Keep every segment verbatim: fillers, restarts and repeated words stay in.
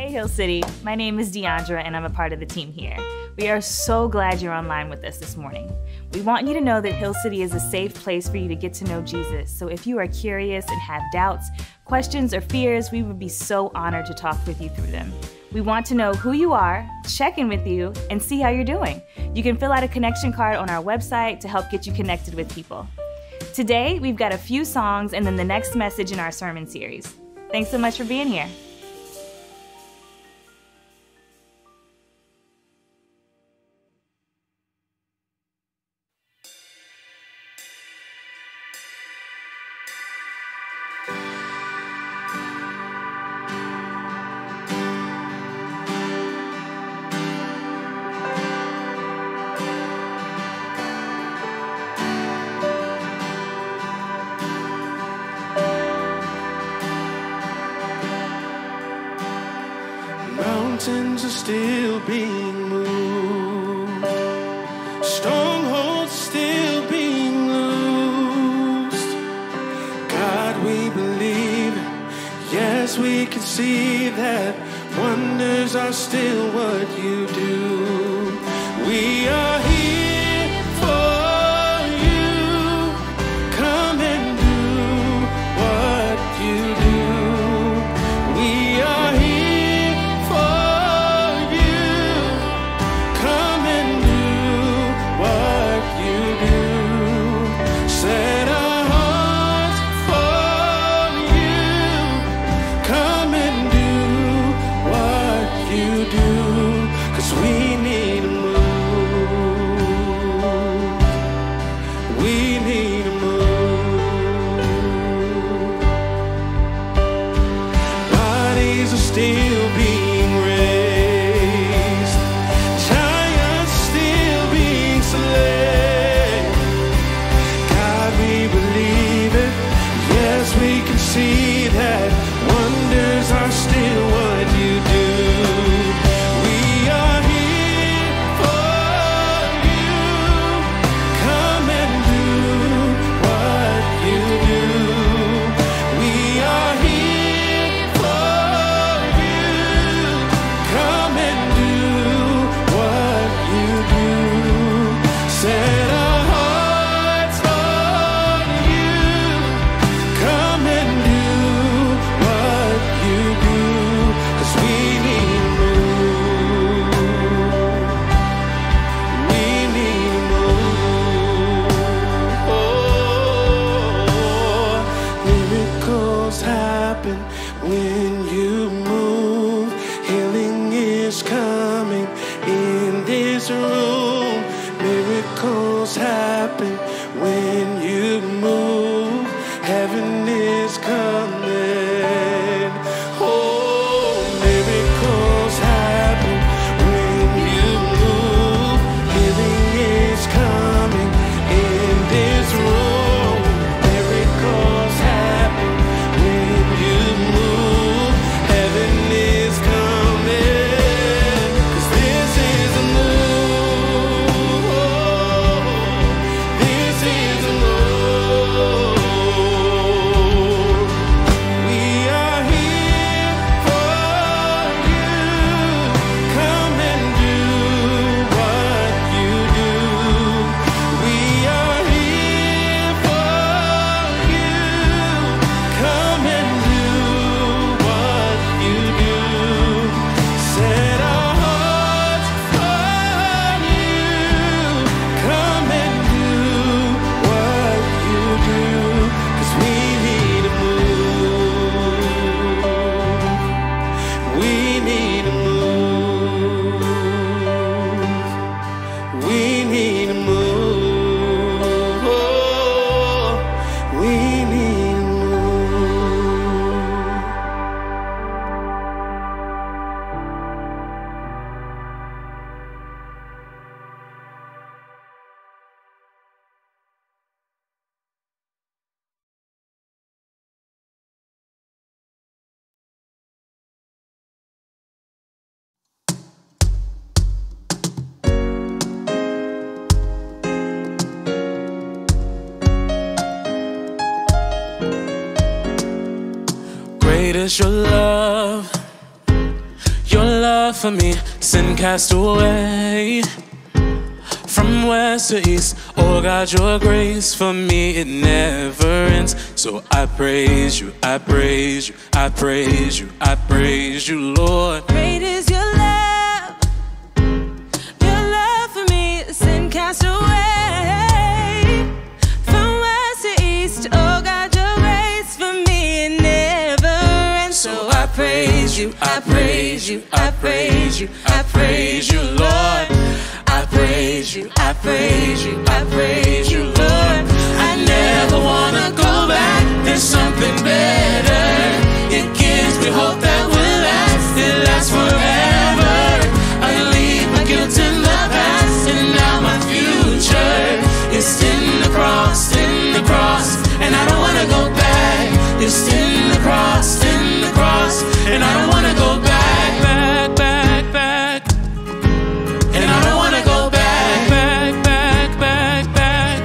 Hey Hill City, my name is DeAndra and I'm a part of the team here. We are so glad you're online with us this morning. We want you to know that Hill City is a safe place for you to get to know Jesus, so if you are curious and have doubts, questions, or fears, we would be so honored to talk with you through them. We want to know who you are, check in with you, and see how you're doing. You can fill out a connection card on our website to help get you connected with people. Today, we've got a few songs and then the next message in our sermon series. Thanks so much for being here. Mountains are still being moved, strongholds still being loosed. God, we believe, yes, we can see that wonders are still what you do. We are here. Great is your love, love for me, sin cast away. From west to east, oh God, your grace for me, it never ends. So I praise you, I praise you, I praise you, I praise you, Lord. Great is your love, your love for me, sin cast away. From west to east, oh God, your grace for me, it never ends. So I praise you, I praise you, I praise you, I praise you, Lord. I praise you, I praise you, I praise you, Lord. I never wanna go back, there's something better. It gives me hope that will last, it lasts forever. I leave my guilt in the past, and now my future is in the cross, in the cross, and I don't wanna go back. It's in the cross, in the cross, and I don't wanna go back, back, back, back. And I don't wanna go back, back, back, back, back.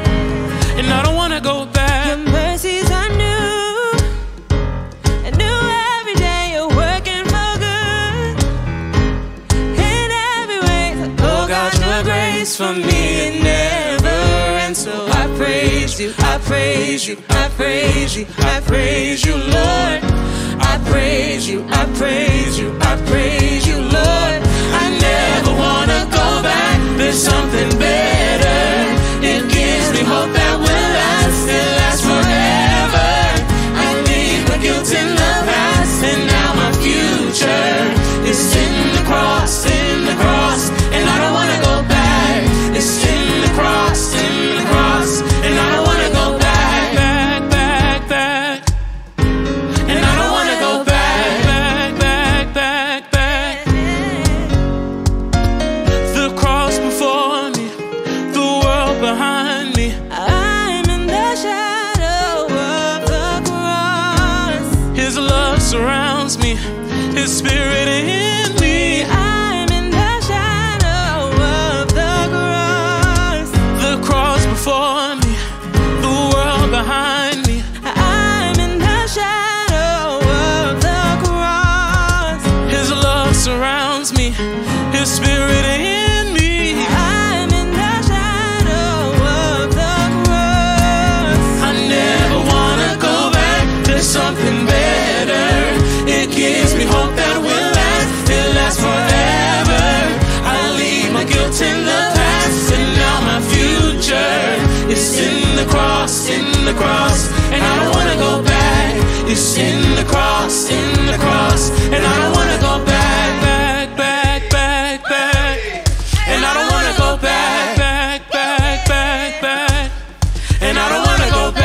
And I don't wanna go back. Your mercies are new, and new every day. You're working for good in every way. Oh God, your grace for me, it never ends. So I praise you, I praise you, I praise you, I praise you, Lord. I praise you, I praise you, I praise you, Lord. I never wanna go back, there's something better. It gives me hope that will last, it lasts forever. I leave my guilt in the past, and now my future is in the cross, in the cross, and I don't wanna go back. It's in the cross, in the cross, and I don't wanna go back, back, back, back. And I don't wanna go back, back, back, back, back. The cross before me, the world behind me. I'm in the shadow of the cross. His love surrounds me, His Spirit in me. I'm in the shadow of the cross. The cross before me, the world behind me. I'm in the shadow of the cross. His love surrounds me, His Spirit in me. I'm in the shadow of the cross. I never wanna go back, there's something better. It gives me hope that will last, it lasts forever. I leave my guilt in the past, and now my future is in the cross, in the cross, and I don't wanna go back. It's in the cross, in the cross, and I don't wanna go back, back, back, back, back. And I don't wanna go back, back, back, back, back. And I don't wanna go back.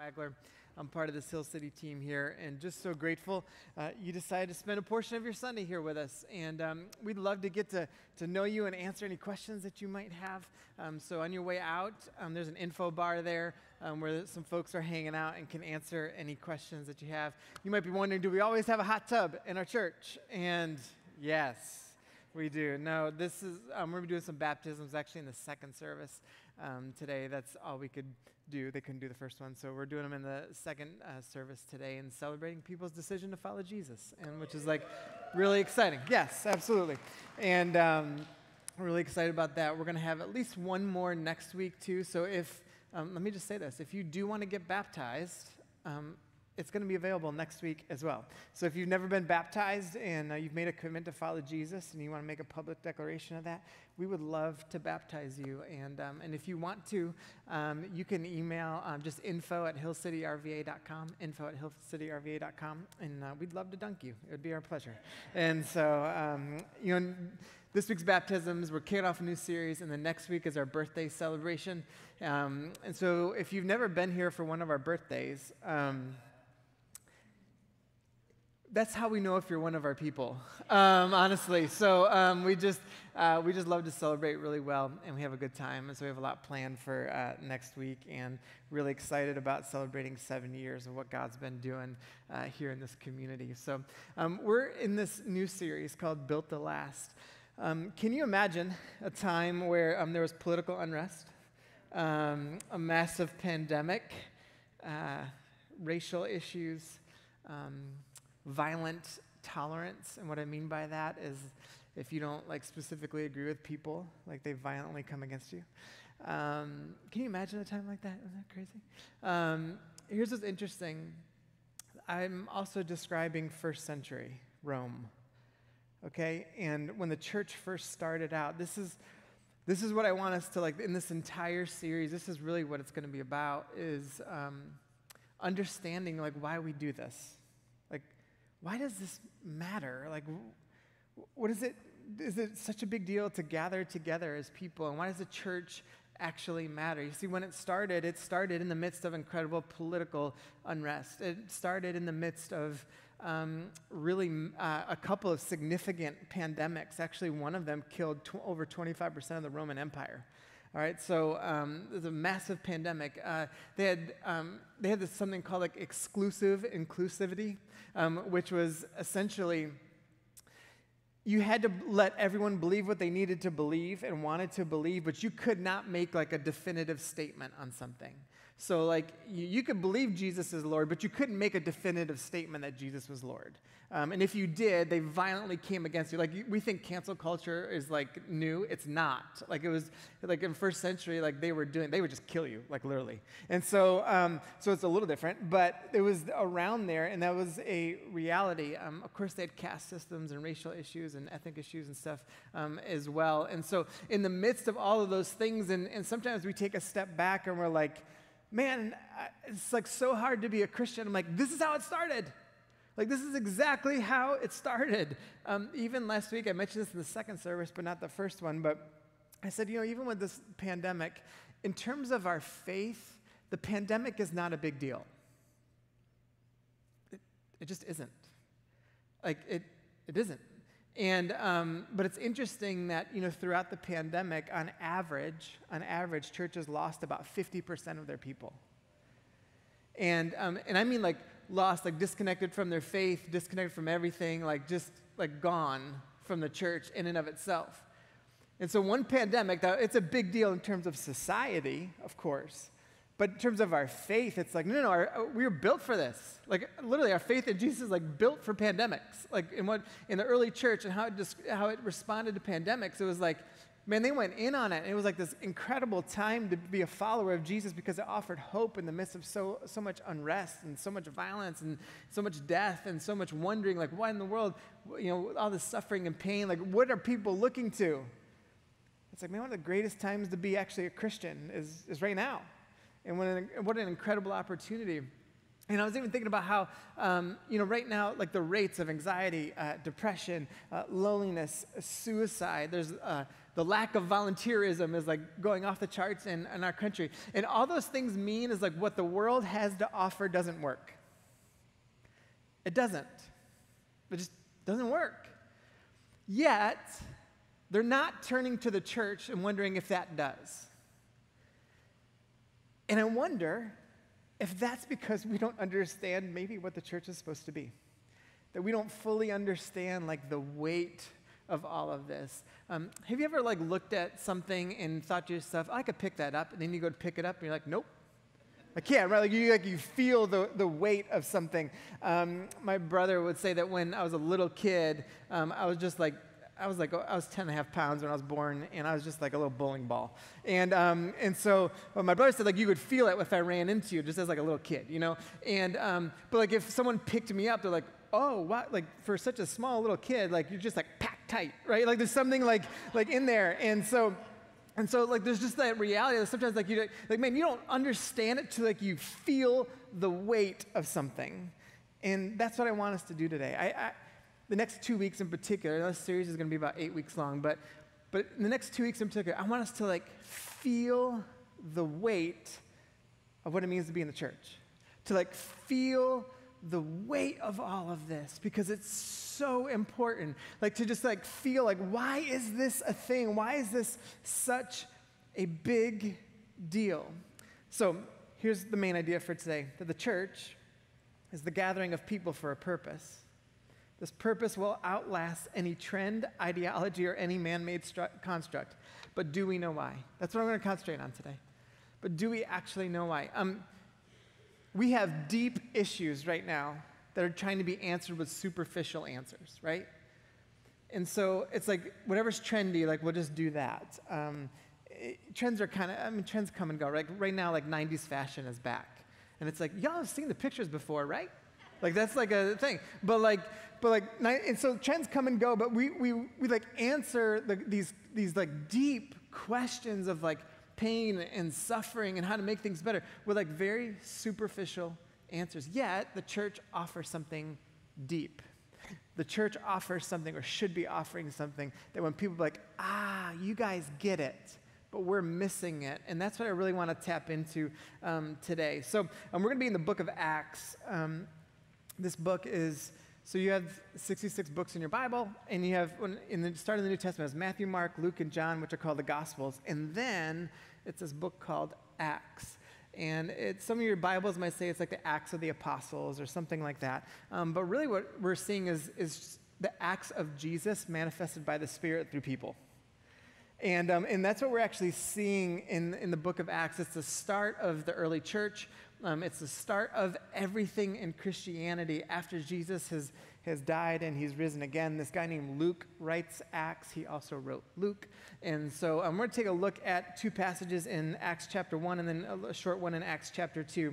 Wagler. I'm part of this Hill City team here, and just so grateful uh, you decided to spend a portion of your Sunday here with us. And um, we'd love to get to, to know you and answer any questions that you might have. Um, so on your way out, um, there's an info bar there um, where some folks are hanging out and can answer any questions that you have. You might be wondering, do we always have a hot tub in our church? And yes. We do. No, this is, um, we're going to be doing some baptisms actually in the second service um, today. That's all we could do. They couldn't do the first one, so we're doing them in the second uh, service today and celebrating people's decision to follow Jesus, and which is like really exciting. Yes, absolutely. And um, we're really excited about that. We're going to have at least one more next week too. So if, um, let me just say this, if you do want to get baptized, um, it's going to be available next week as well. So if you've never been baptized and uh, you've made a commitment to follow Jesus and you want to make a public declaration of that, we would love to baptize you. And um, and if you want to, um, you can email um, just info at hill city r v a dot com, info at hill city r v a dot com, and uh, we'd love to dunk you. It would be our pleasure. And so, um, you know, this week's baptisms, we're kicking off a new series, and the next week is our birthday celebration. Um, and so if you've never been here for one of our birthdays, um, that's how we know if you're one of our people, um, honestly. So um, we just uh, we just love to celebrate really well, and we have a good time. And so we have a lot planned for uh, next week, and really excited about celebrating seven years of what God's been doing uh, here in this community. So um, we're in this new series called Built to Last. Um, can you imagine a time where um, there was political unrest, um, a massive pandemic, uh, racial issues, um, violent tolerance? And what I mean by that is if you don't like specifically agree with people, like they violently come against you. Um, can you imagine a time like that? Isn't that crazy? Um, here's what's interesting. I'm also describing first century Rome, okay? And when the church first started out, this is this is what I want us to, like, in this entire series, this is really what it's going to be about, is um, understanding, like, why we do this. Like, why does this matter? Like, what is it? Is it such a big deal to gather together as people? And why does the church actually matter? You see, when it started, it started in the midst of incredible political unrest. It started in the midst of um, really uh, a couple of significant pandemics. Actually, one of them killed tw- over twenty-five percent of the Roman Empire. All right, so um, there's a massive pandemic. Uh, they had um, they had this something called like exclusive inclusivity, um, which was essentially you had to let everyone believe what they needed to believe and wanted to believe, but you could not make like a definitive statement on something. So like you, you could believe Jesus is Lord, but you couldn't make a definitive statement that Jesus was Lord. Um, and if you did, they violently came against you. Like you, we think cancel culture is like new. It's not. Like it was like in first century, like they were doing, they would just kill you, like literally. And so, um, so it's a little different, but it was around there, and that was a reality. Um, of course, they had caste systems and racial issues and ethnic issues and stuff um, as well. And so, in the midst of all of those things, and, and sometimes we take a step back and we're like, man, it's like so hard to be a Christian. I'm like, this is how it started. Like, this is exactly how it started. Um, even last week, I mentioned this in the second service, but not the first one, but I said, you know, even with this pandemic, in terms of our faith, the pandemic is not a big deal. It, it just isn't. Like, it, it isn't. And, um, but it's interesting that, you know, throughout the pandemic, on average, on average, churches lost about fifty percent of their people. And, um, and I mean, like, lost, like, disconnected from their faith, disconnected from everything, like, just, like, gone from the church in and of itself. And so one pandemic, it's a big deal in terms of society, of course. But in terms of our faith, it's like, no, no, no, our, we were built for this. Like, literally, our faith in Jesus is, like, built for pandemics. Like, in what in the early church and how it, just, how it responded to pandemics, it was like, man, they went in on it. And it was, like, this incredible time to be a follower of Jesus because it offered hope in the midst of so, so much unrest and so much violence and so much death and so much wondering, like, why in the world, you know, all this suffering and pain, like, what are people looking to? It's like, man, one of the greatest times to be actually a Christian is, is right now. And what an, what an incredible opportunity. And I was even thinking about how, um, you know, right now, like the rates of anxiety, uh, depression, uh, loneliness, suicide, there's uh, the lack of volunteerism is like going off the charts in, in our country. And all those things mean is like what the world has to offer doesn't work. It doesn't. It just doesn't work. Yet, they're not turning to the church and wondering if that does. And I wonder if that's because we don't understand maybe what the church is supposed to be, that we don't fully understand like the weight of all of this. Um, have you ever like looked at something and thought to yourself, oh, I could pick that up, and then you go to pick it up and you're like, nope, I can't, right? Like you, like, you feel the, the weight of something. Um, my brother would say that when I was a little kid, um, I was just like, I was like, I was ten and a half pounds when I was born, and I was just like a little bowling ball. And um, and so well, my brother said, like, you would feel it if I ran into you just as like a little kid, you know? And, um, but like if someone picked me up, they're like, oh, wow, like for such a small little kid, like you're just like packed tight, right? Like there's something like like in there. And so, and so like there's just that reality that sometimes like you, like man, you don't understand it till like you feel the weight of something. And that's what I want us to do today. I. I The next two weeks in particular, this series is going to be about eight weeks long, but, but in the next two weeks in particular, I want us to like feel the weight of what it means to be in the church, to like feel the weight of all of this, because it's so important, like to just like feel like, why is this a thing? Why is this such a big deal? So here's the main idea for today, that the church is the gathering of people for a purpose. This purpose will outlast any trend, ideology, or any man-made construct. But do we know why? That's what I'm going to concentrate on today. But do we actually know why? Um, we have deep issues right now that are trying to be answered with superficial answers, right? And so it's like whatever's trendy, like we'll just do that. Um, it, trends are kind of, I mean, trends come and go. Right? Right now, like nineties fashion is back. And it's like, y'all have seen the pictures before, right? Like that's like a thing, but like, but like, and so trends come and go. But we we we like answer the, these these like deep questions of like pain and suffering and how to make things better with like very superficial answers. Yet the church offers something deep. The church offers something, or should be offering something, that when people are like, ah, you guys get it, but we're missing it. And that's what I really want to tap into um, today. So um, we're gonna be in the book of Acts. Um, This book is, so you have sixty-six books in your Bible, and you have, in the start of the New Testament, it's Matthew, Mark, Luke, and John, which are called the Gospels. And then it's this book called Acts. And it's, some of your Bibles might say it's like the Acts of the Apostles or something like that. Um, but really what we're seeing is, is the acts of Jesus manifested by the Spirit through people. And, um, and that's what we're actually seeing in, in the book of Acts. It's the start of the early church. Um, it's the start of everything in Christianity. After Jesus has, has died and he's risen again, this guy named Luke writes Acts. He also wrote Luke. And so I'm going to take a look at two passages in Acts chapter one and then a short one in Acts chapter two.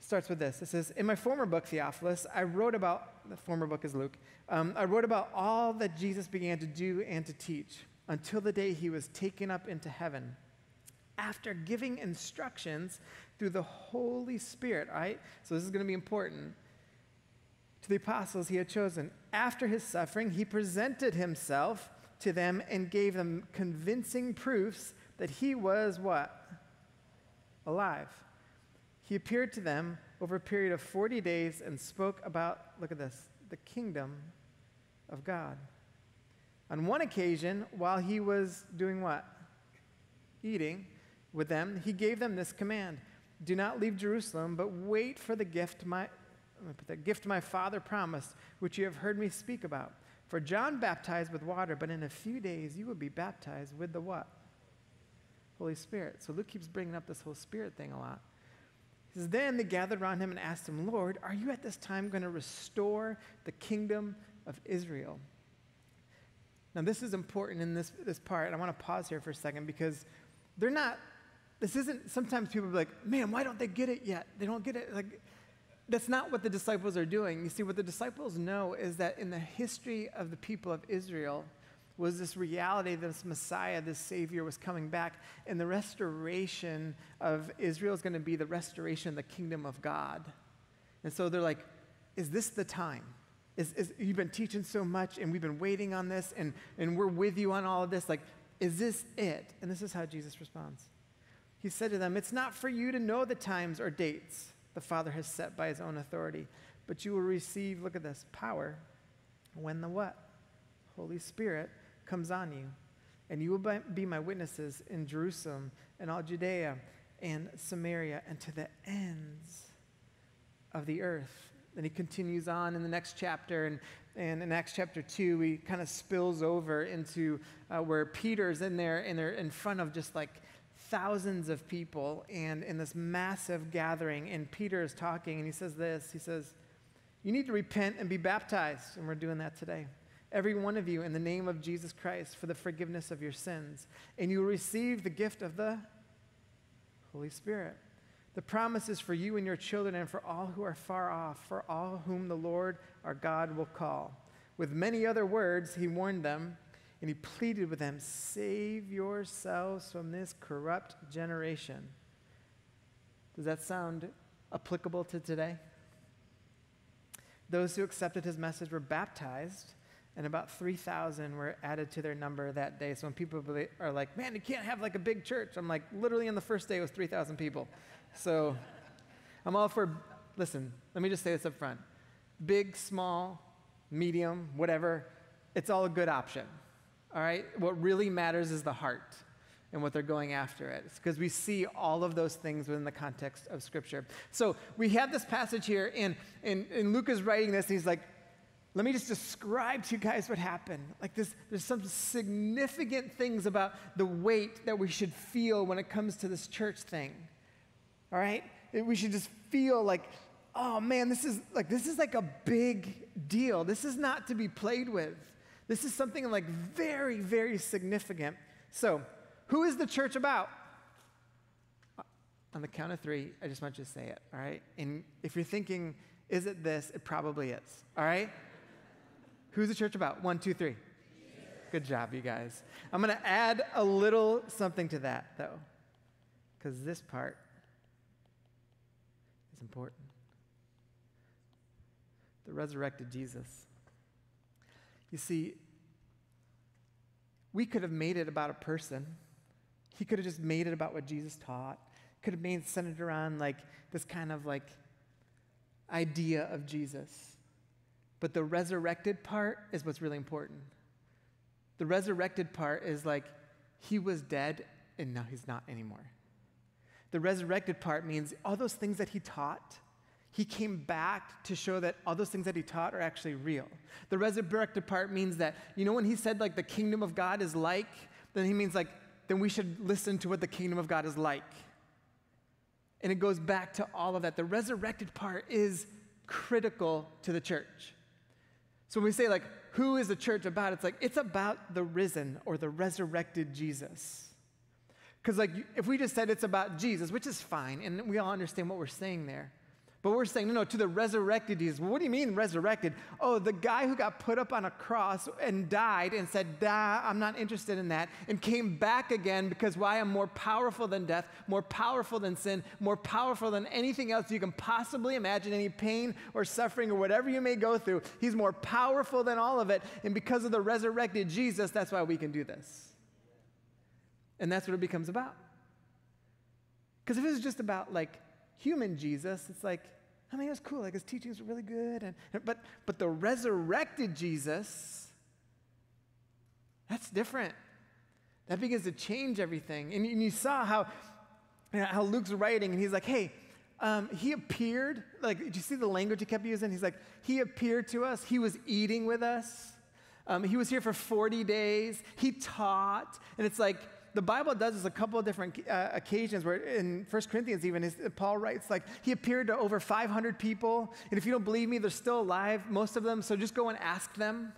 It starts with this. It says, in my former book, Theophilus, I wrote about, the former book is Luke, um, I wrote about all that Jesus began to do and to teach until the day he was taken up into heaven, after giving instructions through the Holy Spirit, all right? So this is going to be important. To the apostles he had chosen. After his suffering, he presented himself to them and gave them convincing proofs that he was what? Alive. He appeared to them over a period of forty days and spoke about, look at this, the kingdom of God. On one occasion, while he was doing what? Eating with them, he gave them this command: do not leave Jerusalem, but wait for the gift my, let me put that, gift my Father promised, which you have heard me speak about. For John baptized with water, but in a few days you will be baptized with the what? Holy Spirit. So Luke keeps bringing up this whole Spirit thing a lot. He says, then they gathered around him and asked him, Lord, are you at this time going to restore the kingdom of Israel? Now this is important in this, this part, and I want to pause here for a second because they're not, this isn't, sometimes people be like, man, why don't they get it yet? They don't get it. Like, that's not what the disciples are doing. You see, what the disciples know is that in the history of the people of Israel was this reality that this Messiah, this Savior was coming back, and the restoration of Israel is going to be the restoration of the kingdom of God. And so they're like, is this the time? Is, is you've been teaching so much, and we've been waiting on this, and, and we're with you on all of this. Like, is this it? And this is how Jesus responds. He said to them, it's not for you to know the times or dates the Father has set by his own authority, but you will receive, look at this, power when the what? Holy Spirit comes on you, and you will be my witnesses in Jerusalem and all Judea and Samaria and to the ends of the earth. Then he continues on in the next chapter, and, and in Acts chapter two, he kind of spills over into uh, where Peter's in there, and they're in front of just like thousands of people, and in this massive gathering, and Peter is talking, and he says this, he says, you need to repent and be baptized, and we're doing that today. Every one of you in the name of Jesus Christ for the forgiveness of your sins, and you will receive the gift of the Holy Spirit. The promise is for you and your children and for all who are far off, for all whom the Lord our God will call. With many other words, he warned them, and he pleaded with them, save yourselves from this corrupt generation. Does that sound applicable to today? Those who accepted his message were baptized, and about three thousand were added to their number that day. So when people are like, man, you can't have like a big church. I'm like, literally on the first day it was three thousand people. So I'm all for, listen, let me just say this up front. Big, small, medium, whatever, it's all a good option, all right? What really matters is the heart and what they're going after it. It's because we see all of those things within the context of Scripture. So we have this passage here, and, and, and Luke is writing this, and he's like, let me just describe to you guys what happened. Like this, there's some significant things about the weight that we should feel when it comes to this church thing. All right? We should just feel like, oh man, this is like this is like a big deal. This is not to be played with. This is something like very, very significant. So, who is the church about? On the count of three, I just want you to say it, all right? And if you're thinking, is it this? It probably is. All right? Who's the church about? One, two, three. Jesus. Good job, you guys. I'm going to add a little something to that, though, because this part is important. The resurrected Jesus. You see, we could have made it about a person. He could have just made it about what Jesus taught. Could have made centered around like this kind of like idea of Jesus. But the resurrected part is what's really important. The resurrected part is like, he was dead and now he's not anymore. The resurrected part means all those things that he taught, he came back to show that all those things that he taught are actually real. The resurrected part means that, you know, when he said like the kingdom of God is like, then he means like, then we should listen to what the kingdom of God is like. And it goes back to all of that. The resurrected part is critical to the church. So when we say, like, who is the church about? It's like, it's about the risen or the resurrected Jesus. Because, like, if we just said it's about Jesus, which is fine, and we all understand what we're saying there. But we're saying, no, no, to the resurrected Jesus. Well, what do you mean resurrected? Oh, the guy who got put up on a cross and died and said, "Dah, I'm not interested in that," and came back again because why? I'm more powerful than death, more powerful than sin, more powerful than anything else you can possibly imagine, any pain or suffering or whatever you may go through. He's more powerful than all of it, and because of the resurrected Jesus, that's why we can do this. And that's what it becomes about. Because if it was just about, like, human Jesus, it's like, I mean, it was cool. Like, his teachings were really good. And, but, but the resurrected Jesus, that's different. That begins to change everything. And, and you saw how, you know, how Luke's writing, and he's like, hey, um, he appeared. Like, did you see the language he kept using? He's like, he appeared to us. He was eating with us. Um, he was here for forty days. He taught. And it's like, the Bible does this a couple of different uh, occasions where in First Corinthians even, is, Paul writes, like, he appeared to over five hundred people, and if you don't believe me, they're still alive, most of them, so just go and ask them.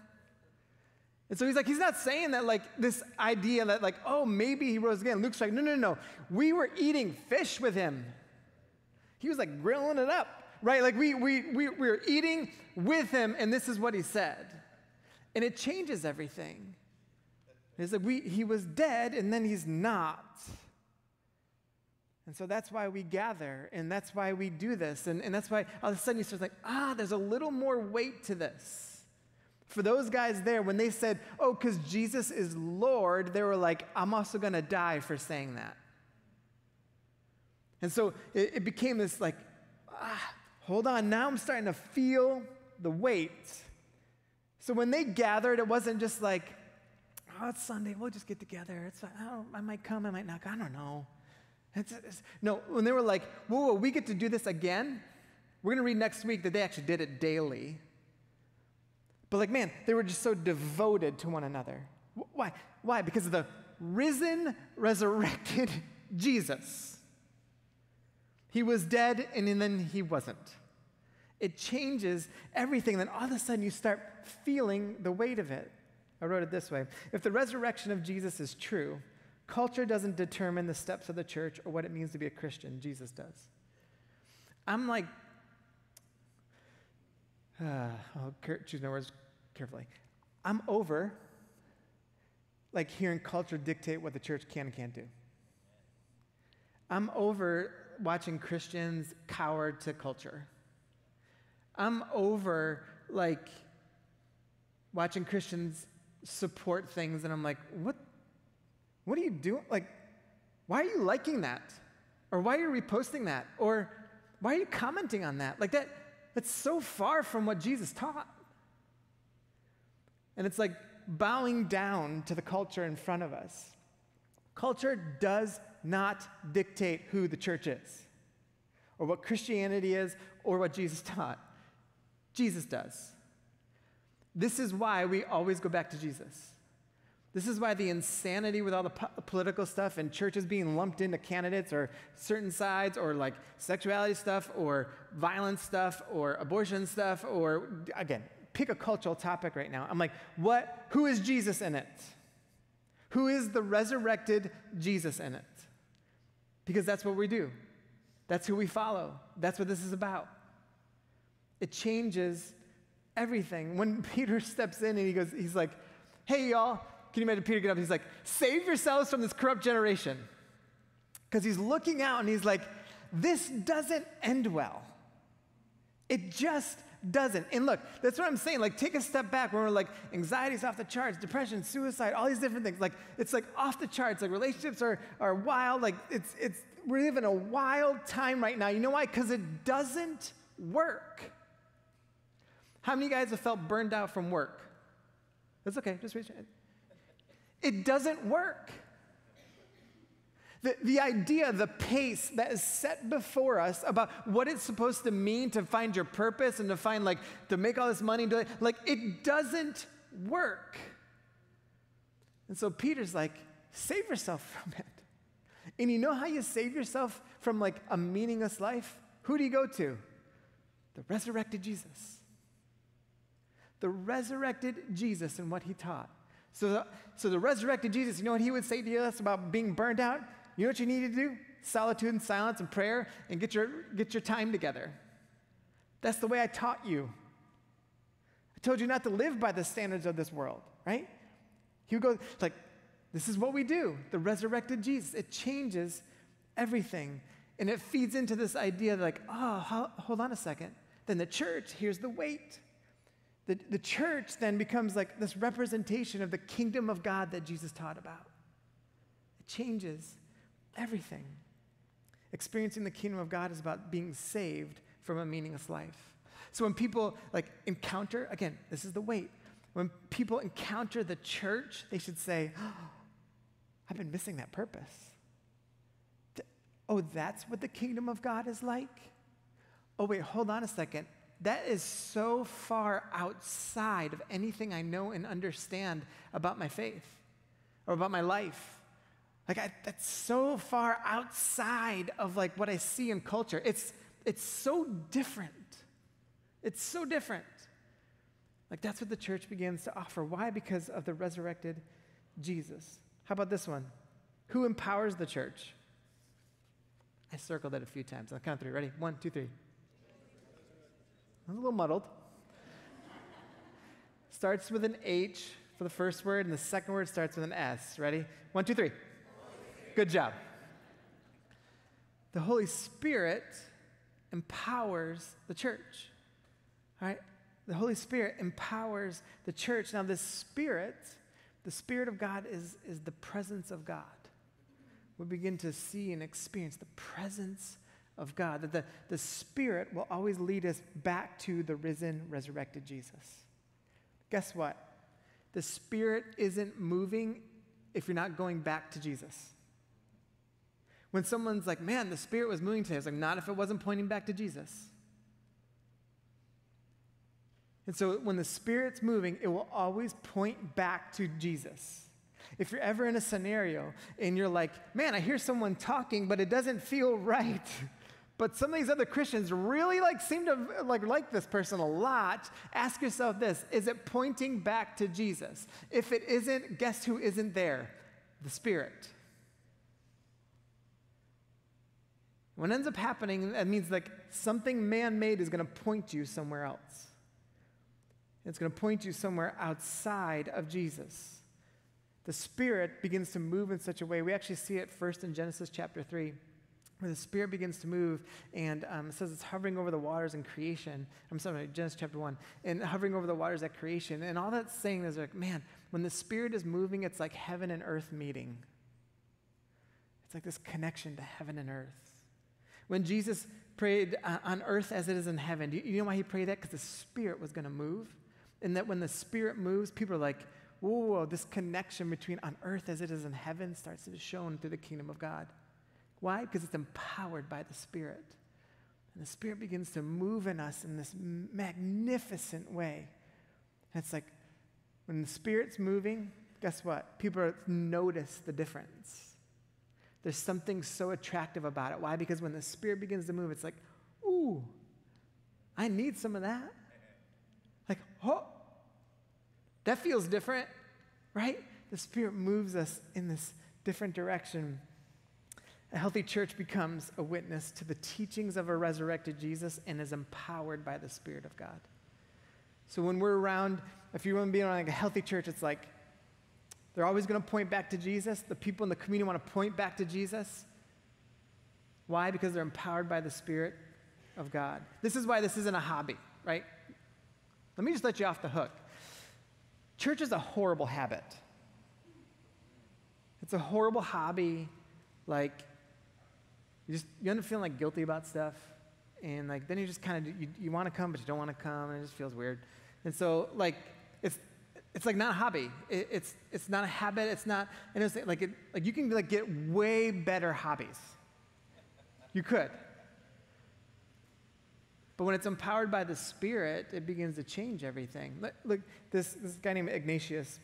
And so he's like, he's not saying that, like, this idea that, like, oh, maybe he rose again. Luke's like, no, no, no, we were eating fish with him. He was, like, grilling it up, right? Like, we, we, we, we were eating with him, and this is what he said. And it changes everything. It's like we, he was dead, and then he's not. And so that's why we gather, and that's why we do this, and, and that's why all of a sudden you start like, ah, there's a little more weight to this. For those guys there, when they said, oh, because Jesus is Lord, they were like, I'm also going to die for saying that. And so it, it became this like, ah, hold on, now I'm starting to feel the weight. So when they gathered, it wasn't just like, oh, it's Sunday, we'll just get together. It's like, oh, I might come, I might not come, I don't know. It's, it's, no, when they were like, whoa, whoa, we get to do this again? We're going to read next week that they actually did it daily. But like, man, they were just so devoted to one another. Why? Why? Because of the risen, resurrected Jesus. He was dead, and then he wasn't. It changes everything. Then all of a sudden, you start feeling the weight of it. I wrote it this way. If the resurrection of Jesus is true, culture doesn't determine the steps of the church or what it means to be a Christian. Jesus does. I'm like, uh, I'll choose my words carefully. I'm over like hearing culture dictate what the church can and can't do. I'm over watching Christians cower to culture. I'm over like watching Christians support things, and I'm like, what? What are you doing? Like, why are you liking that? Or why are you reposting that? Or why are you commenting on that? Like, that, that's so far from what Jesus taught. And it's like bowing down to the culture in front of us. Culture does not dictate who the church is, or what Christianity is, or what Jesus taught. Jesus does. This is why we always go back to Jesus. This is why the insanity with all the po- political stuff and churches being lumped into candidates or certain sides, or like sexuality stuff or violence stuff or abortion stuff, or again, pick a cultural topic right now. I'm like, what? Who is Jesus in it? Who is the resurrected Jesus in it? Because that's what we do. That's who we follow. That's what this is about. It changes everything. When Peter steps in and he goes, he's like, hey, y'all. Can you imagine Peter get up? He's like, save yourselves from this corrupt generation. Because he's looking out and he's like, this doesn't end well. It just doesn't. And look, that's what I'm saying. Like, take a step back when we're like, anxiety's off the charts, depression, suicide, all these different things. Like, it's like off the charts. Like, relationships are, are wild. Like, it's it's we're living a wild time right now. You know why? Because it doesn't work. How many of you guys have felt burned out from work? That's okay. Just raise your hand. It doesn't work. The, the idea, the pace that is set before us about what it's supposed to mean to find your purpose and to find, like, to make all this money, like, it doesn't work. And so Peter's like, save yourself from it. And you know how you save yourself from, like, a meaningless life? Who do you go to? The resurrected Jesus. The resurrected Jesus and what he taught. So the, so the resurrected Jesus, you know what he would say to us about being burned out? You know what you need to do? Solitude and silence and prayer, and get your, get your time together. That's the way I taught you. I told you not to live by the standards of this world, right? He would go, like, this is what we do. The resurrected Jesus. It changes everything. And it feeds into this idea that, like, oh, hold on a second. Then the church, here's the weight. The, the church then becomes like this representation of the kingdom of God that Jesus taught about. It changes everything. Experiencing the kingdom of God is about being saved from a meaningless life. So when people like encounter, again, this is the weight. When people encounter the church, they should say, oh, I've been missing that purpose. Oh, that's what the kingdom of God is like? Oh, wait, hold on a second. That is so far outside of anything I know and understand about my faith or about my life. Like, I, that's so far outside of, like, what I see in culture. It's, it's so different. It's so different. Like, that's what the church begins to offer. Why? Because of the resurrected Jesus. How about this one? Who empowers the church? I circled that a few times. I'll count three. Ready? One, two, three. I was a little muddled. Starts with an H for the first word, and the second word starts with an S. Ready? One, two, three. Good job. the Holy Spirit empowers the church. All right? The Holy Spirit empowers the church. Now, this Spirit, the Spirit of God is, is the presence of God. We begin to see and experience the presence of God, that the, the Spirit will always lead us back to the risen, resurrected Jesus. Guess what? The Spirit isn't moving if you're not going back to Jesus. When someone's like, man, the Spirit was moving today, I was like, not if it wasn't pointing back to Jesus. And so when the Spirit's moving, it will always point back to Jesus. If you're ever in a scenario and you're like, man, I hear someone talking, but it doesn't feel right. But some of these other Christians really like seem to like, like this person a lot. Ask yourself this, is it pointing back to Jesus? If it isn't, guess who isn't there? The Spirit. What ends up happening, that means like something man-made is going to point you somewhere else. It's going to point you somewhere outside of Jesus. The Spirit begins to move in such a way. We actually see it first in Genesis chapter three, where the Spirit begins to move, and um, it says it's hovering over the waters in creation. I'm sorry, Genesis chapter one, and hovering over the waters at creation. And all that's saying is like, man, when the Spirit is moving, it's like heaven and earth meeting. It's like this connection to heaven and earth. When Jesus prayed uh, on earth as it is in heaven, you, you know why he prayed that? Because the Spirit was going to move. And that when the Spirit moves, people are like, whoa, whoa, this connection between on earth as it is in heaven starts to be shown through the kingdom of God. Why? Because it's empowered by the Spirit. And the Spirit begins to move in us in this magnificent way. And it's like when the Spirit's moving, guess what? People are, notice the difference. There's something so attractive about it. Why? Because when the Spirit begins to move, it's like, ooh, I need some of that. Like, oh, that feels different, right? The Spirit moves us in this different direction. A healthy church becomes a witness to the teachings of a resurrected Jesus and is empowered by the Spirit of God. So when we're around, if you want to be around like a healthy church, it's like they're always going to point back to Jesus. The people in the community want to point back to Jesus. Why? Because they're empowered by the Spirit of God. This is why this isn't a hobby, right? Let me just let you off the hook. Church is a horrible habit. It's a horrible hobby. Like, you just you end up feeling like guilty about stuff, and like then you just kind of you, you want to come but you don't want to come, and it just feels weird. And so like it's it's like not a hobby. It, it's it's not a habit. It's not and it's like it, like you can like get way better hobbies. You could. But when it's empowered by the Spirit, it begins to change everything. Look, look this, this guy named Ignatius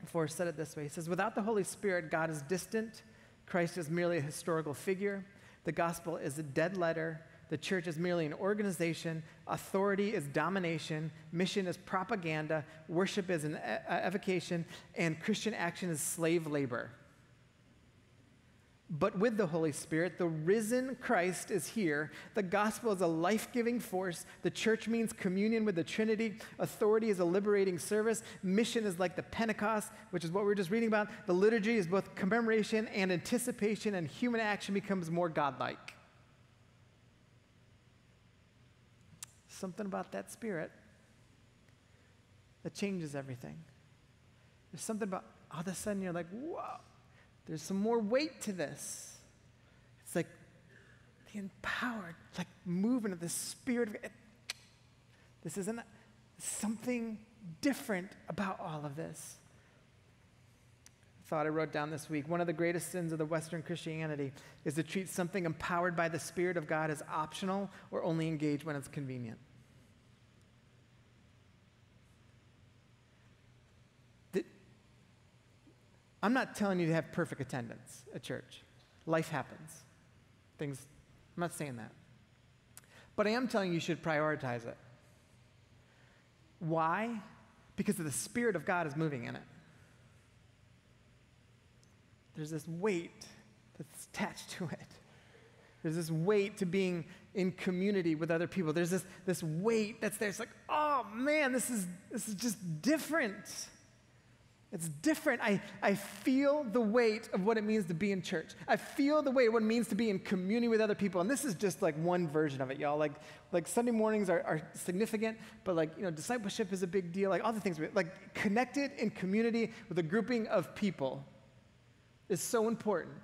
before said it this way. He says, without the Holy Spirit, God is distant. Christ is merely a historical figure. The gospel is a dead letter. The church is merely an organization. Authority is domination. Mission is propaganda. Worship is an evocation. And Christian action is slave labor. But with the Holy Spirit, the risen Christ is here. The gospel is a life-giving force. The church means communion with the Trinity. Authority is a liberating service. Mission is like the Pentecost, which is what we were just reading about. The liturgy is both commemoration and anticipation, and human action becomes more godlike. Something about that Spirit that changes everything. There's something about all of a sudden you're like, whoa. There's some more weight to this. It's like the empowered, like movement of the Spirit. Of this isn't something different about all of this. I thought I wrote down this week, one of the greatest sins of the Western Christianity is to treat something empowered by the Spirit of God as optional or only engage when it's convenient. I'm not telling you to have perfect attendance at church. Life happens. Things, I'm not saying that. But I am telling you you should prioritize it. Why? Because the Spirit of God is moving in it. There's this weight that's attached to it. There's this weight to being in community with other people. There's this, this weight that's there. It's like, oh man, this is, this is just different. It's different. I, I feel the weight of what it means to be in church. I feel the weight of what it means to be in community with other people. And this is just like one version of it, y'all. Like, like Sunday mornings are, are significant, but like, you know, discipleship is a big deal. Like all the things, we, like connected in community with a grouping of people is so important.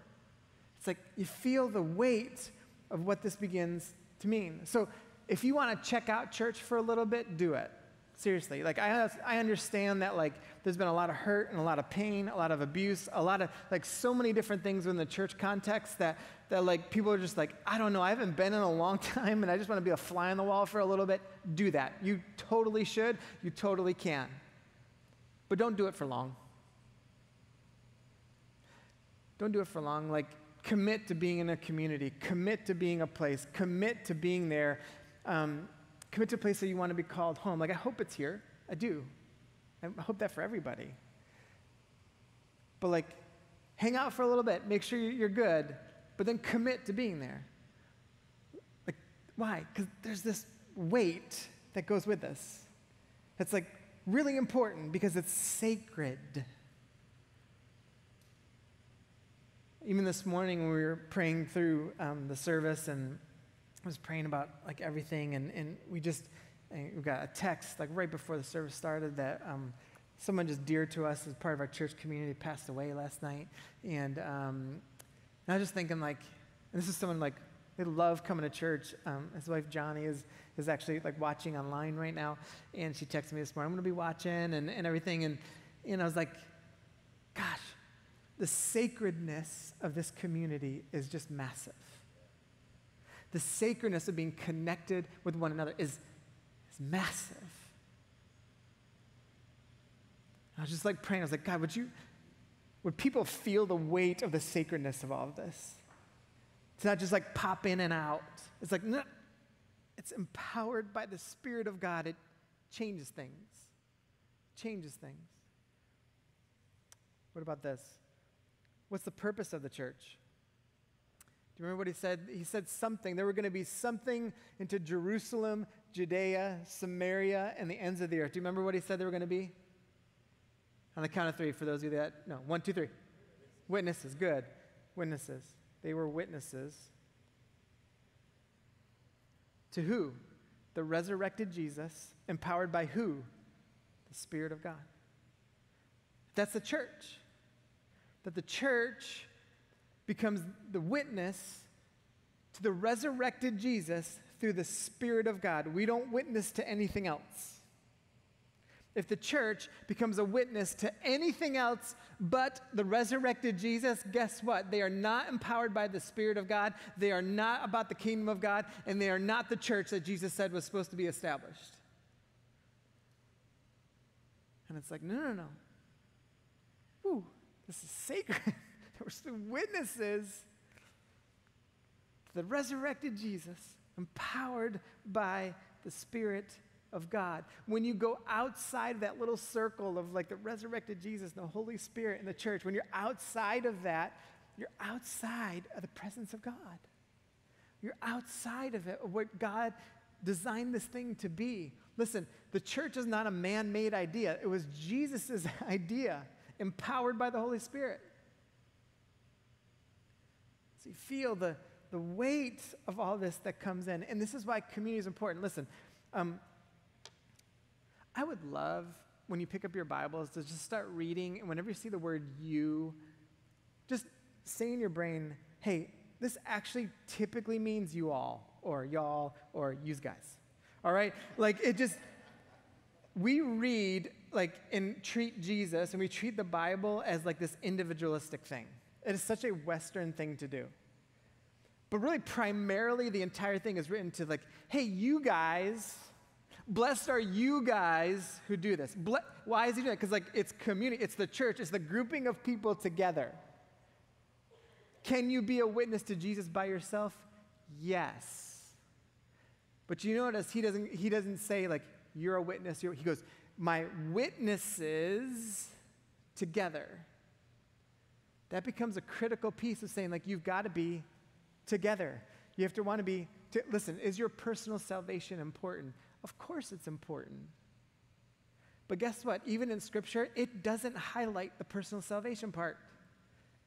It's like you feel the weight of what this begins to mean. So if you want to check out church for a little bit, do it. Seriously, like I, I understand that like there's been a lot of hurt and a lot of pain, a lot of abuse, a lot of like so many different things in the church context that, that like people are just like, I don't know, I haven't been in a long time and I just want to be a fly on the wall for a little bit. Do that. You totally should. You totally can. But don't do it for long. Don't do it for long. Like commit to being in a community. Commit to being a place. Commit to being there. Um, Commit to a place that you want to be called home. Like, I hope it's here. I do. I hope that for everybody. But, like, hang out for a little bit. Make sure you're good. But then commit to being there. Like, why? Because there's this weight that goes with this. That's, like, really important because it's sacred. Even this morning when we were praying through um, the service and I was praying about like everything, and, and we just and we got a text like right before the service started that um, someone just dear to us as part of our church community passed away last night, and, um, and I was just thinking like, and this is someone like they love coming to church. Um, his wife Johnny is is actually like watching online right now, and she texted me this morning, I'm gonna be watching and, and everything, and and I was like, gosh, the sacredness of this community is just massive. The sacredness of being connected with one another is, is massive. I was just like praying. I was like, God, would you, would people feel the weight of the sacredness of all of this? It's not just like pop in and out. It's like, no, it's empowered by the Spirit of God. It changes things, changes things. What about this? What's the purpose of the church? Do you remember what he said? He said something. There were going to be something into Jerusalem, Judea, Samaria, and the ends of the earth. Do you remember what he said they were going to be? On the count of three, for those of you that, no, one, two, three. Witnesses, good. Witnesses. They were witnesses. To who? The resurrected Jesus, empowered by who? The Spirit of God. That's the church. That the church becomes the witness to the resurrected Jesus through the Spirit of God. We don't witness to anything else. If the church becomes a witness to anything else but the resurrected Jesus, guess what? They are not empowered by the Spirit of God. They are not about the kingdom of God, and they are not the church that Jesus said was supposed to be established. And it's like, no, no, no. Ooh, this is sacred. We're still witnesses to the resurrected Jesus, empowered by the Spirit of God. When you go outside that little circle of like the resurrected Jesus and the Holy Spirit and the church, when you're outside of that, you're outside of the presence of God. You're outside of it, of what God designed this thing to be. Listen, the church is not a man-made idea. It was Jesus' idea, empowered by the Holy Spirit. So you feel the, the weight of all this that comes in. And this is why community is important. Listen, um, I would love when you pick up your Bibles to just start reading. And whenever you see the word you, just say in your brain, hey, this actually typically means you all or y'all or yous guys. All right? Like it just, we read like and treat Jesus and we treat the Bible as like this individualistic thing. It is such a Western thing to do. But really, primarily, the entire thing is written to like, hey, you guys, blessed are you guys who do this. Ble- Why is he doing that? Because like, it's community, it's the church, it's the grouping of people together. Can you be a witness to Jesus by yourself? Yes. But you notice he doesn't, he doesn't say like, you're a witness. You're, he goes, my witnesses together. That becomes a critical piece of saying, like, you've got to be together. You have to want to be, to, listen, is your personal salvation important? Of course it's important. But guess what? Even in Scripture, it doesn't highlight the personal salvation part.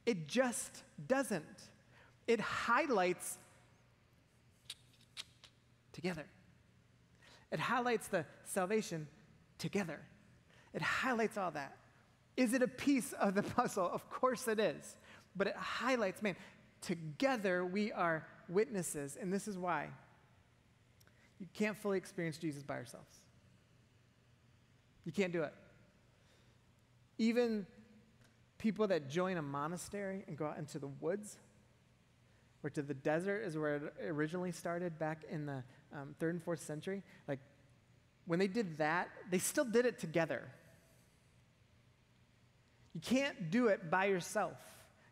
It just doesn't. It highlights together. It highlights the salvation together. It highlights all that. Is it a piece of the puzzle? Of course it is. But it highlights, man, together we are witnesses. And this is why you can't fully experience Jesus by yourselves. You can't do it. Even people that join a monastery and go out into the woods or to the desert is where it originally started back in the um, third and fourth century. Like, when they did that, they still did it together. You can't do it by yourself.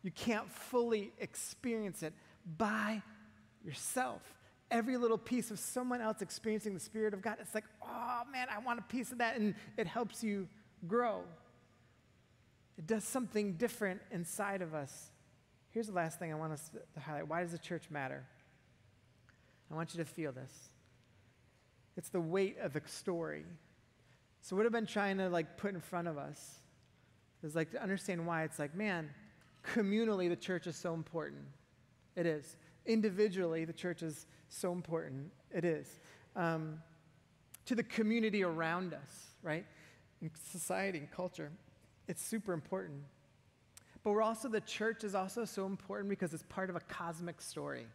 You can't fully experience it by yourself. Every little piece of someone else experiencing the Spirit of God, it's like, oh, man, I want a piece of that, and it helps you grow. It does something different inside of us. Here's the last thing I want us to highlight. Why does the church matter? I want you to feel this. It's the weight of the story. So what I've been trying to, like, put in front of us is, like, to understand why it's like, man, communally the church is so important. It is. Individually, the church is so important. It is. Um, to the community around us, right? In society and culture, it's super important. But we're also, the church is also so important because it's part of a cosmic story.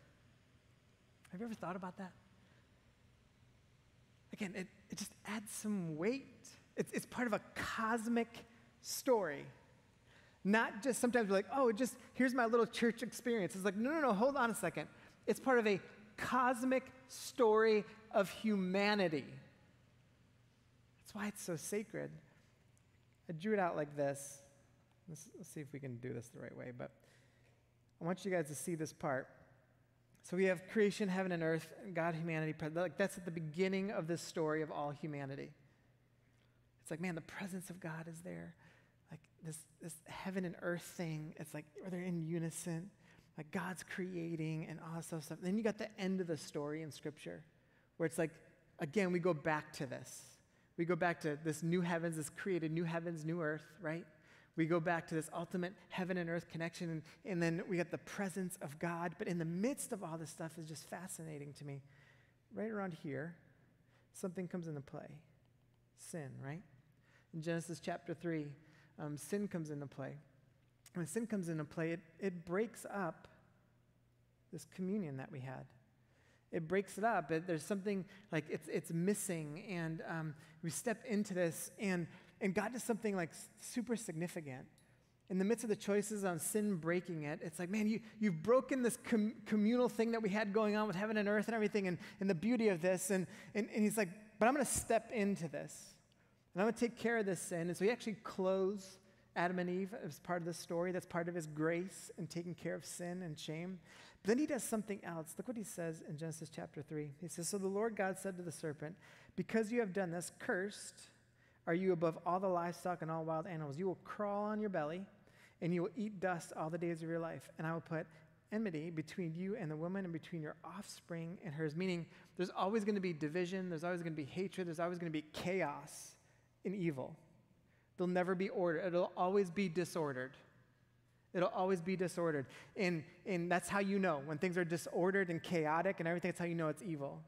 Have you ever thought about that? Again, it, it just adds some weight. It's, it's part of a cosmic story. Not just, sometimes we're like, oh, just, here's my little church experience. It's like, no, no, no, hold on a second. It's part of a cosmic story of humanity. That's why it's so sacred. I drew it out like this. Let's, let's see if we can do this the right way, but I want you guys to see this part. So we have creation, heaven and earth, and God, humanity. Like, that's at the beginning of this story of all humanity. It's like, man, the presence of God is there. Like this, this heaven and earth thing, it's like they're in unison. Like God's creating and all that stuff. And then you got the end of the story in Scripture where it's like, again, we go back to this. We go back to this new heavens, this created new heavens, new earth, right? We go back to this ultimate heaven and earth connection, and, and then we got the presence of God. But in the midst of all this stuff is just fascinating to me. Right around here, something comes into play. Sin, right? In Genesis chapter three, Um, sin comes into play. When sin comes into play, it, it breaks up this communion that we had. It breaks it up. It, there's something, like, it's it's missing, and um, we step into this, and, and God does something, like, super significant. In the midst of the choices on sin breaking it, it's like, man, you, you've broken this com- communal thing that we had going on with heaven and earth and everything, and, and the beauty of this, and, and, and he's like, but I'm going to step into this. And I'm going to take care of this sin. And so he actually clothes Adam and Eve as part of the story. That's part of his grace and taking care of sin and shame. But then he does something else. Look what he says in Genesis chapter three. He says, so the Lord God said to the serpent, because you have done this, cursed are you above all the livestock and all wild animals. You will crawl on your belly, and you will eat dust all the days of your life. And I will put enmity between you and the woman and between your offspring and hers. Meaning there's always going to be division. There's always going to be hatred. There's always going to be chaos in evil. They'll never be ordered. It'll always be disordered. It'll always be disordered. And, and that's how you know. When things are disordered and chaotic and everything, that's how you know it's evil.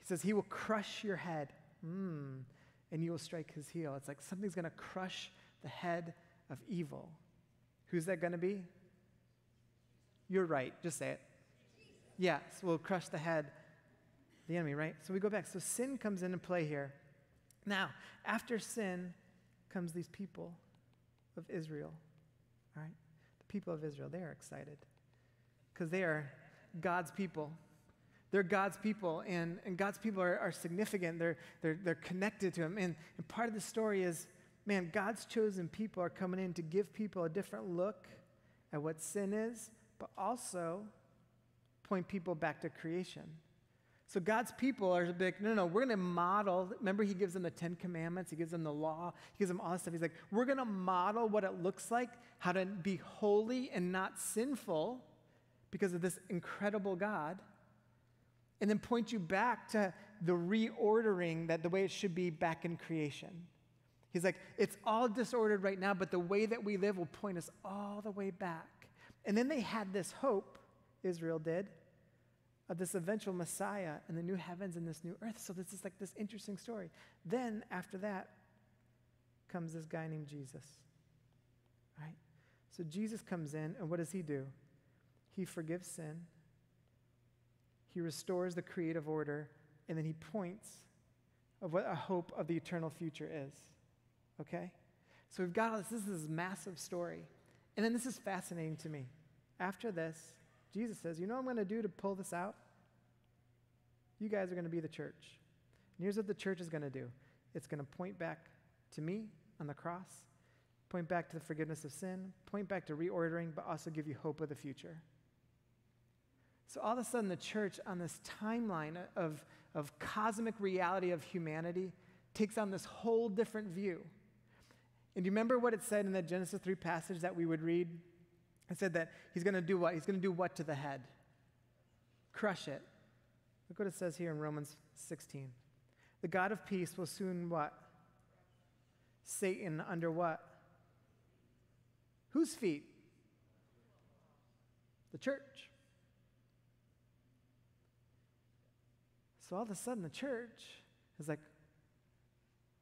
He says, he will crush your head, mm, and you will strike his heel. It's like something's going to crush the head of evil. Who's that going to be? You're right. Just say it. Yes, we'll crush the head of the enemy, right? So we go back. So sin comes into play here. Now, after sin comes these people of Israel, all right? The people of Israel, they are excited because they are God's people. They're God's people, and, and God's people are, are significant. They're, they're, they're connected to him. And, and part of the story is, man, God's chosen people are coming in to give people a different look at what sin is, but also point people back to creation. So God's people are like, no, no, we're going to model. Remember, he gives them the Ten Commandments. He gives them the law. He gives them all this stuff. He's like, we're going to model what it looks like, how to be holy and not sinful because of this incredible God, and then point you back to the reordering that the way it should be back in creation. He's like, it's all disordered right now, but the way that we live will point us all the way back. And then they had this hope, Israel did, of this eventual Messiah and the new heavens and this new earth. So this is like this interesting story. Then after that comes this guy named Jesus, right? So Jesus comes in, and what does he do? He forgives sin. He restores the creative order, and then he points of what a hope of the eternal future is, okay? So we've got all this. This is this massive story. And then this is fascinating to me. After this, Jesus says, you know what I'm going to do to pull this out? You guys are going to be the church. And here's what the church is going to do. It's going to point back to me on the cross, point back to the forgiveness of sin, point back to reordering, but also give you hope of the future. So all of a sudden, the church on this timeline of, of cosmic reality of humanity takes on this whole different view. And do you remember what it said in the Genesis three passage that we would read? It said that he's going to do what? He's going to do what to the head? Crush it. Look what it says here in Romans sixteen. The God of peace will soon what? Satan under what? Whose feet? The church. So all of a sudden, the church is like,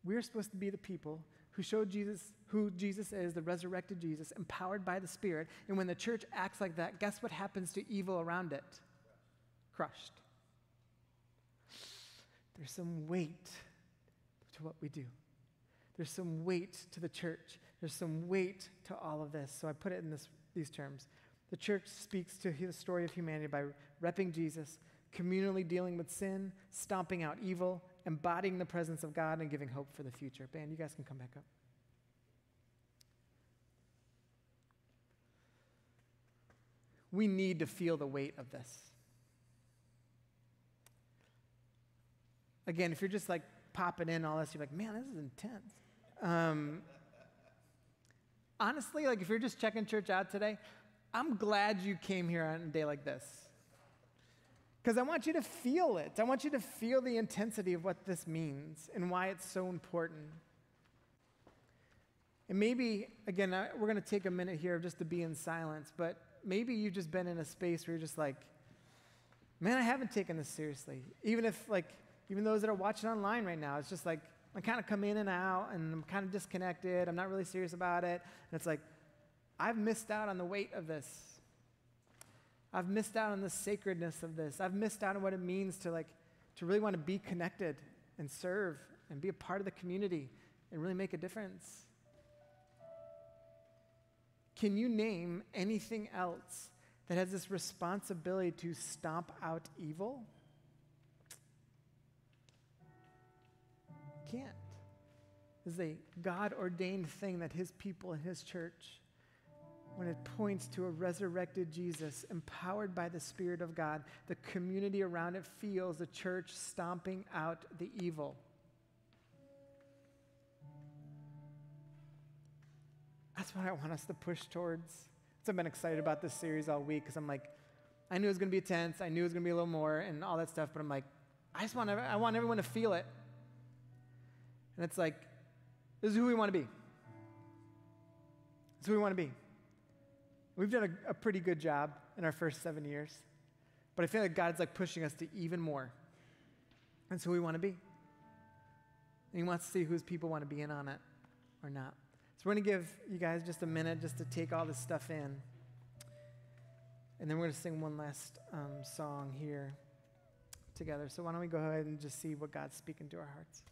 we're supposed to be the people who show Jesus who Jesus is, the resurrected Jesus, empowered by the Spirit. And when the church acts like that, guess what happens to evil around it? Crushed. There's some weight to what we do. There's some weight to the church. There's some weight to all of this. So I put it in this, these terms. The church speaks to the story of humanity by repping Jesus, communally dealing with sin, stomping out evil, embodying the presence of God, and giving hope for the future. Band, you guys can come back up. We need to feel the weight of this. Again, if you're just like popping in all this, you're like, man, this is intense. Um, honestly, like if you're just checking church out today, I'm glad you came here on a day like this. Because I want you to feel it. I want you to feel the intensity of what this means and why it's so important. And maybe, again, I, we're going to take a minute here just to be in silence, but maybe you've just been in a space where you're just like, man, I haven't taken this seriously. Even if, like, even those that are watching online right now, it's just like, I kind of come in and out, and I'm kind of disconnected. I'm not really serious about it. And it's like, I've missed out on the weight of this. I've missed out on the sacredness of this. I've missed out on what it means to like, to really want to be connected and serve and be a part of the community and really make a difference. Can you name anything else that has this responsibility to stomp out evil? Can't. This is a God-ordained thing that his people and his church, when it points to a resurrected Jesus empowered by the Spirit of God, the community around it feels the church stomping out the evil. That's what I want us to push towards. So I've been excited about this series all week because I'm like, I knew it was going to be intense. I knew it was going to be a little more and all that stuff, but I'm like, I just want, I want everyone to feel it. And it's like, this is who we want to be. This is who we want to be. We've done a, a pretty good job in our first seven years, but I feel like God's like pushing us to even more. That's who we want to be. And he wants to see whose people want to be in on it or not. So we're going to give you guys just a minute just to take all this stuff in. And then we're going to sing one last um, song here together. So why don't we go ahead and just see what God's speaking to our hearts.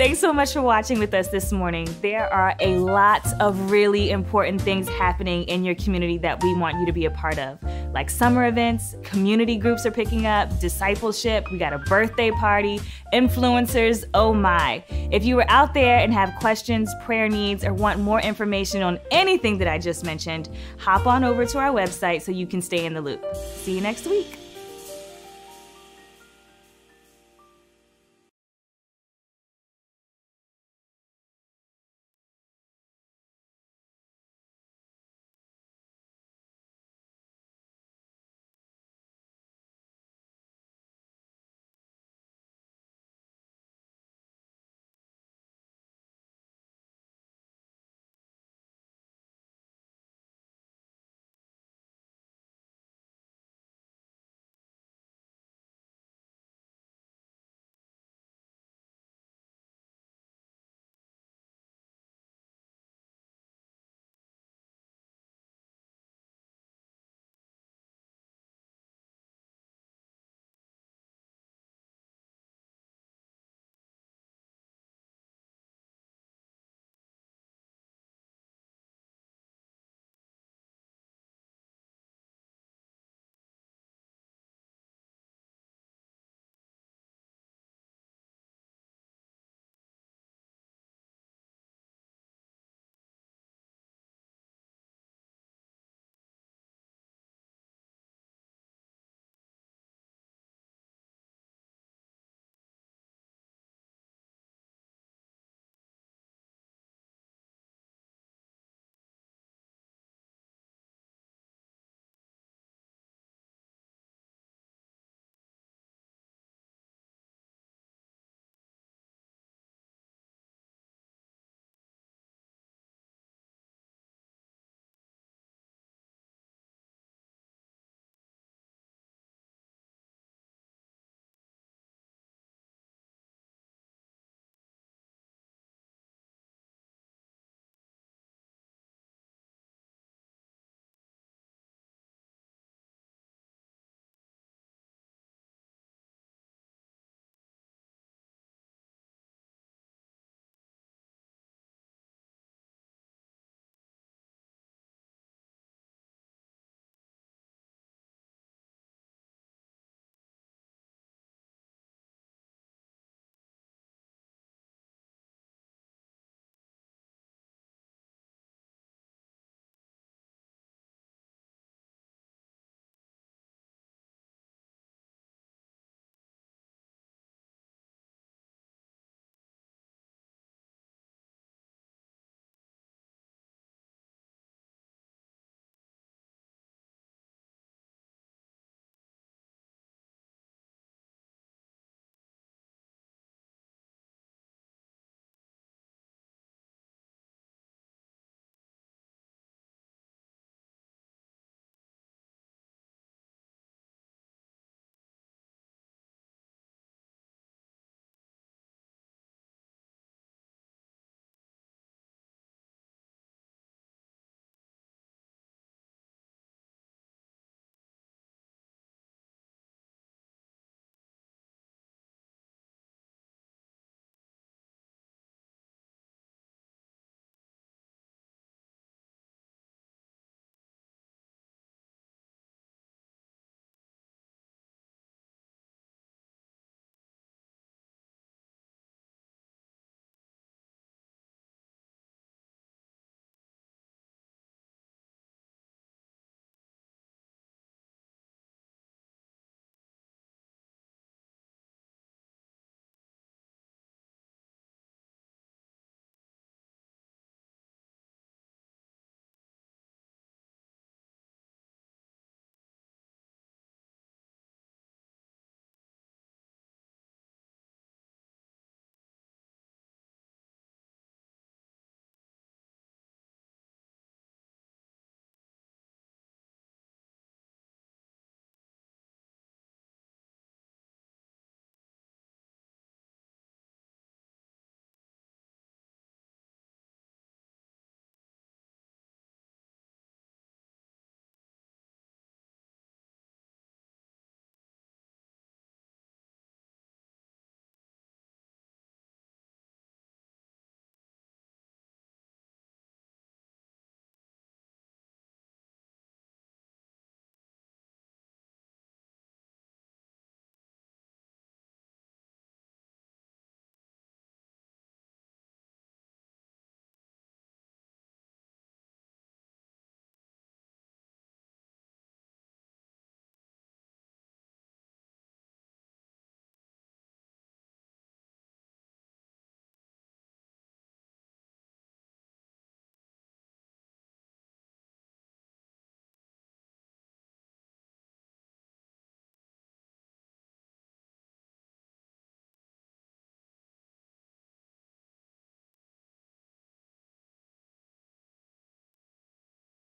Thanks so much for watching with us this morning. There are a lot of really important things happening in your community that we want you to be a part of, like summer events, community groups are picking up, discipleship, we got a birthday party, influencers, oh my. If you were out there and have questions, prayer needs, or want more information on anything that I just mentioned, hop on over to our website so you can stay in the loop. See you next week.